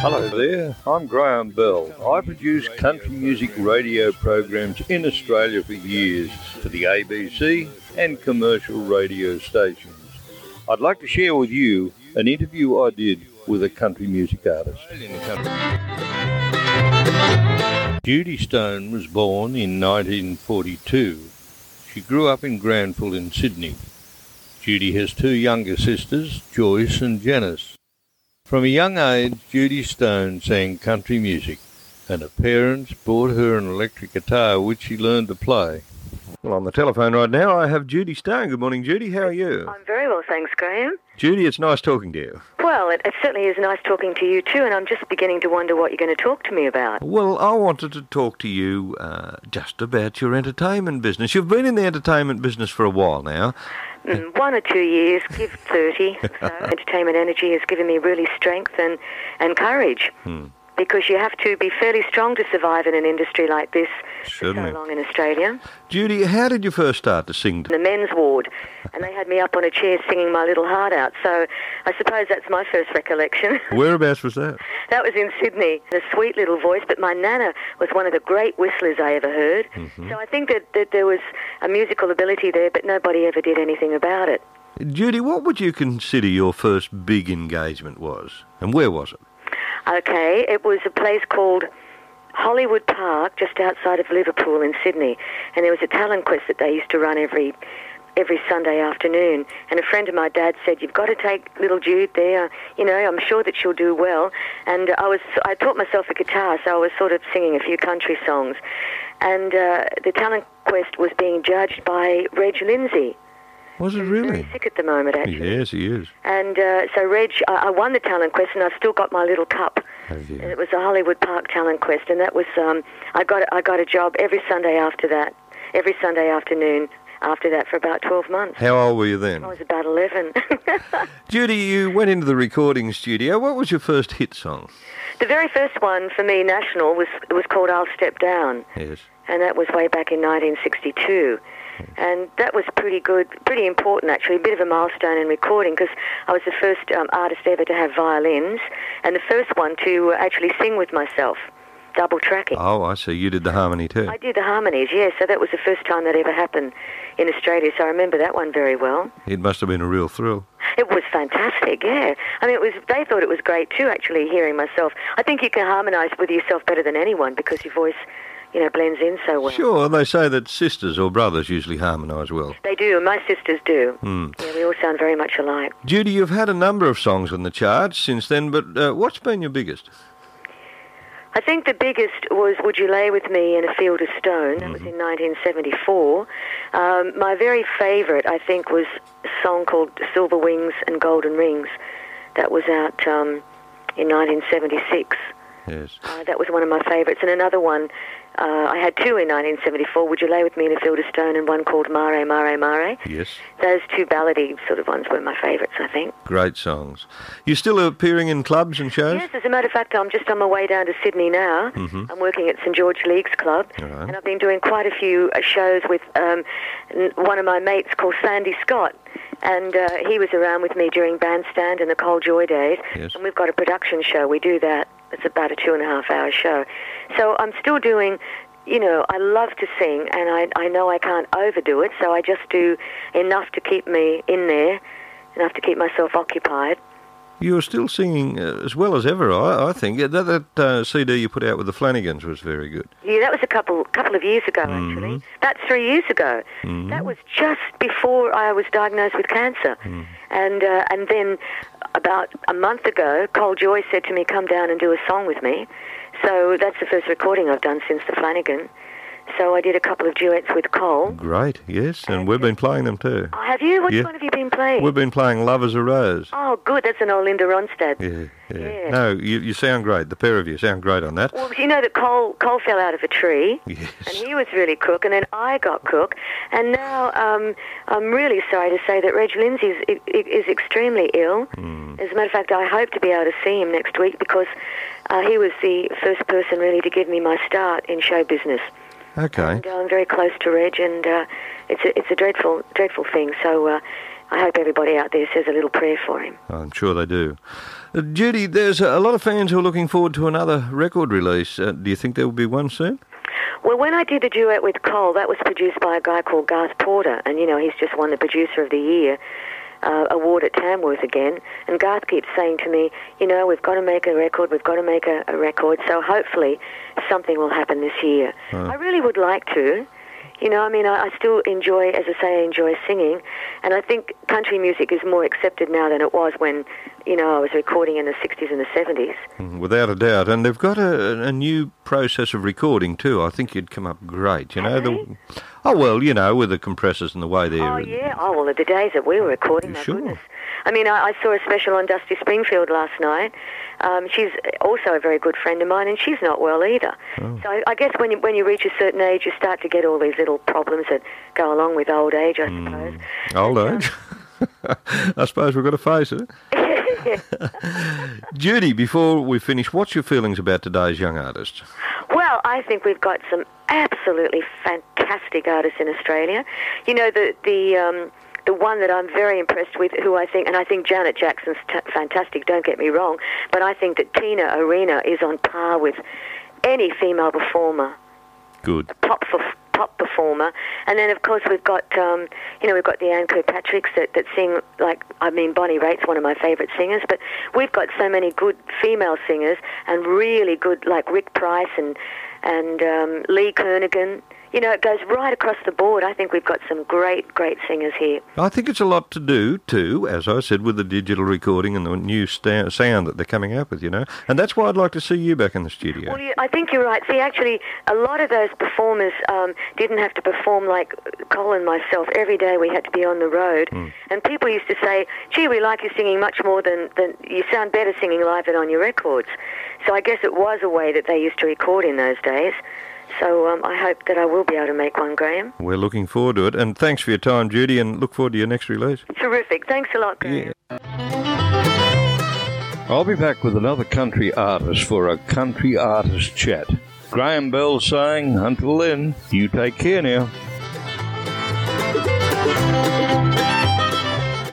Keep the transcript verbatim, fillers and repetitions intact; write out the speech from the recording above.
Hello there, I'm Graham Bell. I produced country music radio programs in Australia for years for the A B C and commercial radio stations. I'd like to share with you an interview I did with a country music artist. Judy Stone was born in nineteen forty-two. She grew up in Granville in Sydney. Judy has two younger sisters, Joyce and Janice. From a young age, Judy Stone sang country music, and her parents bought her an electric guitar, which she learned to play. Well, on the telephone right now, I have Judy Stone. Good morning, Judy. How are you? I'm very well, thanks, Graham. Judy, it's nice talking to you. Well, it, it certainly is nice talking to you too, and I'm just beginning to wonder what you're going to talk to me about. Well, I wanted to talk to you uh, just about your entertainment business. You've been in the entertainment business for a while now. One or two years, give thirty. So entertainment energy has given me really strength and, and courage. Hmm. Because you have to be fairly strong to survive in an industry like this for so long in Australia. Judy, how did you first start to sing? The men's ward, and they had me up on a chair singing my little heart out, so I suppose that's my first recollection. Whereabouts was that? That was in Sydney. A sweet little voice, but my nana was one of the great whistlers I ever heard, mm-hmm. so I think that, that there was a musical ability there, but nobody ever did anything about it. Judy, what would you consider your first big engagement was, and where was it? Okay, it was a place called Hollywood Park, just outside of Liverpool in Sydney, and there was a talent quest that they used to run every every Sunday afternoon, and a friend of my dad said, you've got to take little Jude there, you know, I'm sure that she'll do well, and I was I taught myself a guitar, so I was sort of singing a few country songs, and uh, the talent quest was being judged by Reg Lindsay. Was it really? He's sick at the moment, actually. Yes, he is. And uh, so, Reg, I, I won the talent quest, and I've still got my little cup. Have you? And it was the Hollywood Park talent quest, and that was um, I got I got a job every Sunday after that, every Sunday afternoon after that for about twelve months. How old were you then? I was about eleven. Judy, you went into the recording studio. What was your first hit song? The very first one for me, National, was was called "I'll Step Down." Yes. And that was way back in nineteen sixty-two. And that was pretty good, pretty important actually, a bit of a milestone in recording because I was the first um, artist ever to have violins and the first one to actually sing with myself, double tracking. Oh, I see. You did the harmony too. I did the harmonies, yes. So that was the first time that ever happened in Australia, so I remember that one very well. It must have been a real thrill. It was fantastic, yeah. I mean, it was. They thought it was great too, actually, hearing myself. I think you can harmonise with yourself better than anyone because your voice, you know, blends in so well. Sure, and they say that sisters or brothers usually harmonise well. They do, and my sisters do. Mm. Yeah, we all sound very much alike. Judy, you've had a number of songs on the charts since then, but uh, what's been your biggest? I think the biggest was Would You Lay With Me in a Field of Stone. That was in nineteen seventy-four. Um, my very favourite, I think, was a song called Silver Wings and Golden Rings. That was out um, in nineteen seventy-six. Yes. Uh, that was one of my favourites. And another one, uh, I had two in nineteen seventy-four, Would You Lay With Me in a Field of Stone, and one called Mare, Mare, Mare. Yes. Those two ballady sort of ones were my favourites, I think. Great songs. You're still appearing in clubs and shows? Yes, as a matter of fact, I'm just on my way down to Sydney now. Mm-hmm. I'm working at St George Leagues Club. All right. And I've been doing quite a few shows with um, one of my mates called Sandy Scott. And uh, he was around with me during Bandstand and the Col Joye days. Yes. And we've got a production show. We do that. It's about a two and a half hour show. So I'm still doing, you know, I love to sing and I, I know I can't overdo it, so I just do enough to keep me in there, enough to keep myself occupied. You're still singing as well as ever, I, I think. That, that uh, C D you put out with the Flanagans was very good. Yeah, that was a couple couple of years ago, mm-hmm. actually. About three years ago. Mm-hmm. That was just before I was diagnosed with cancer. Mm-hmm. And uh, and then about a month ago, Col Joye said to me, come down and do a song with me. So that's the first recording I've done since the Flanagan. So I did a couple of duets with Col. Great, yes, and, and we've been playing them too. Oh, have you? Which yeah. one have you been playing? We've been playing Love as a Rose. Oh, good, that's an old Linda Ronstadt. Yeah, yeah. yeah. No, you, you sound great. The pair of you sound great on that. Well, you know that Col, Col fell out of a tree. Yes. And he was really crook, and then I got crook. And now um, I'm really sorry to say that Reg Lindsay is, is extremely ill. Mm. As a matter of fact, I hope to be able to see him next week because uh, he was the first person really to give me my start in show business. Okay. And uh, I'm very close to Reg, and uh, it's a, it's a dreadful, dreadful thing. So uh, I hope everybody out there says a little prayer for him. I'm sure they do. Uh, Judy, there's a lot of fans who are looking forward to another record release. Uh, do you think there will be one soon? Well, when I did a duet with Col, that was produced by a guy called Garth Porter, and, you know, he's just won the Producer of the Year uh, award at Tamworth again, and Garth keeps saying to me, you know, we've got to make a record, we've got to make a, a record, so hopefully something will happen this year. Oh. I really would like to. You know, I mean, I, I still enjoy, as I say, I enjoy singing, and I think country music is more accepted now than it was when, you know, I was recording in the sixties and the seventies. Without a doubt, and they've got a, a new process of recording too. I think you'd come up great, you know. The, oh, well, you know, with the compressors and the way they're... Oh, yeah, oh, well, the days that we were recording, my sure. goodness. I mean, I, I saw a special on Dusty Springfield last night. Um, she's also a very good friend of mine, and she's not well either. Oh. So I, I guess when you, when you reach a certain age, you start to get all these little problems that go along with old age, I suppose. Mm, old and, age? Um, I suppose we've got to face it. Judy, before we finish, what's your feelings about today's young artists? Well, I think we've got some absolutely fantastic artists in Australia. You know, the... the um, The one that I'm very impressed with, who I think, and I think Janet Jackson's t- fantastic, don't get me wrong, but I think that Tina Arena is on par with any female performer. Good. A pop, for, pop performer. And then, of course, we've got, um, you know, we've got the Anne Kirkpatricks that, that sing, like, I mean, Bonnie Raitt's one of my favourite singers, but we've got so many good female singers and really good, like Rick Price and, and um, Lee Kernaghan. You know, it goes right across the board. I think we've got some great, great singers here. I think it's a lot to do, too, as I said, with the digital recording and the new sta- sound that they're coming up with, you know. And that's why I'd like to see you back in the studio. Well, you, I think you're right. See, actually, a lot of those performers um, didn't have to perform like Col and myself. Every day we had to be on the road. Mm. And people used to say, gee, we like you singing much more than, than... You sound better singing live than on your records. So I guess it was a way that they used to record in those days. So um, I hope that I will be able to make one, Graham. We're looking forward to it. And thanks for your time, Judy, and look forward to your next release. Terrific. Thanks a lot, Graham. Yeah. I'll be back with another country artist for a country artist chat. Graham Bell saying, until then, you take care now.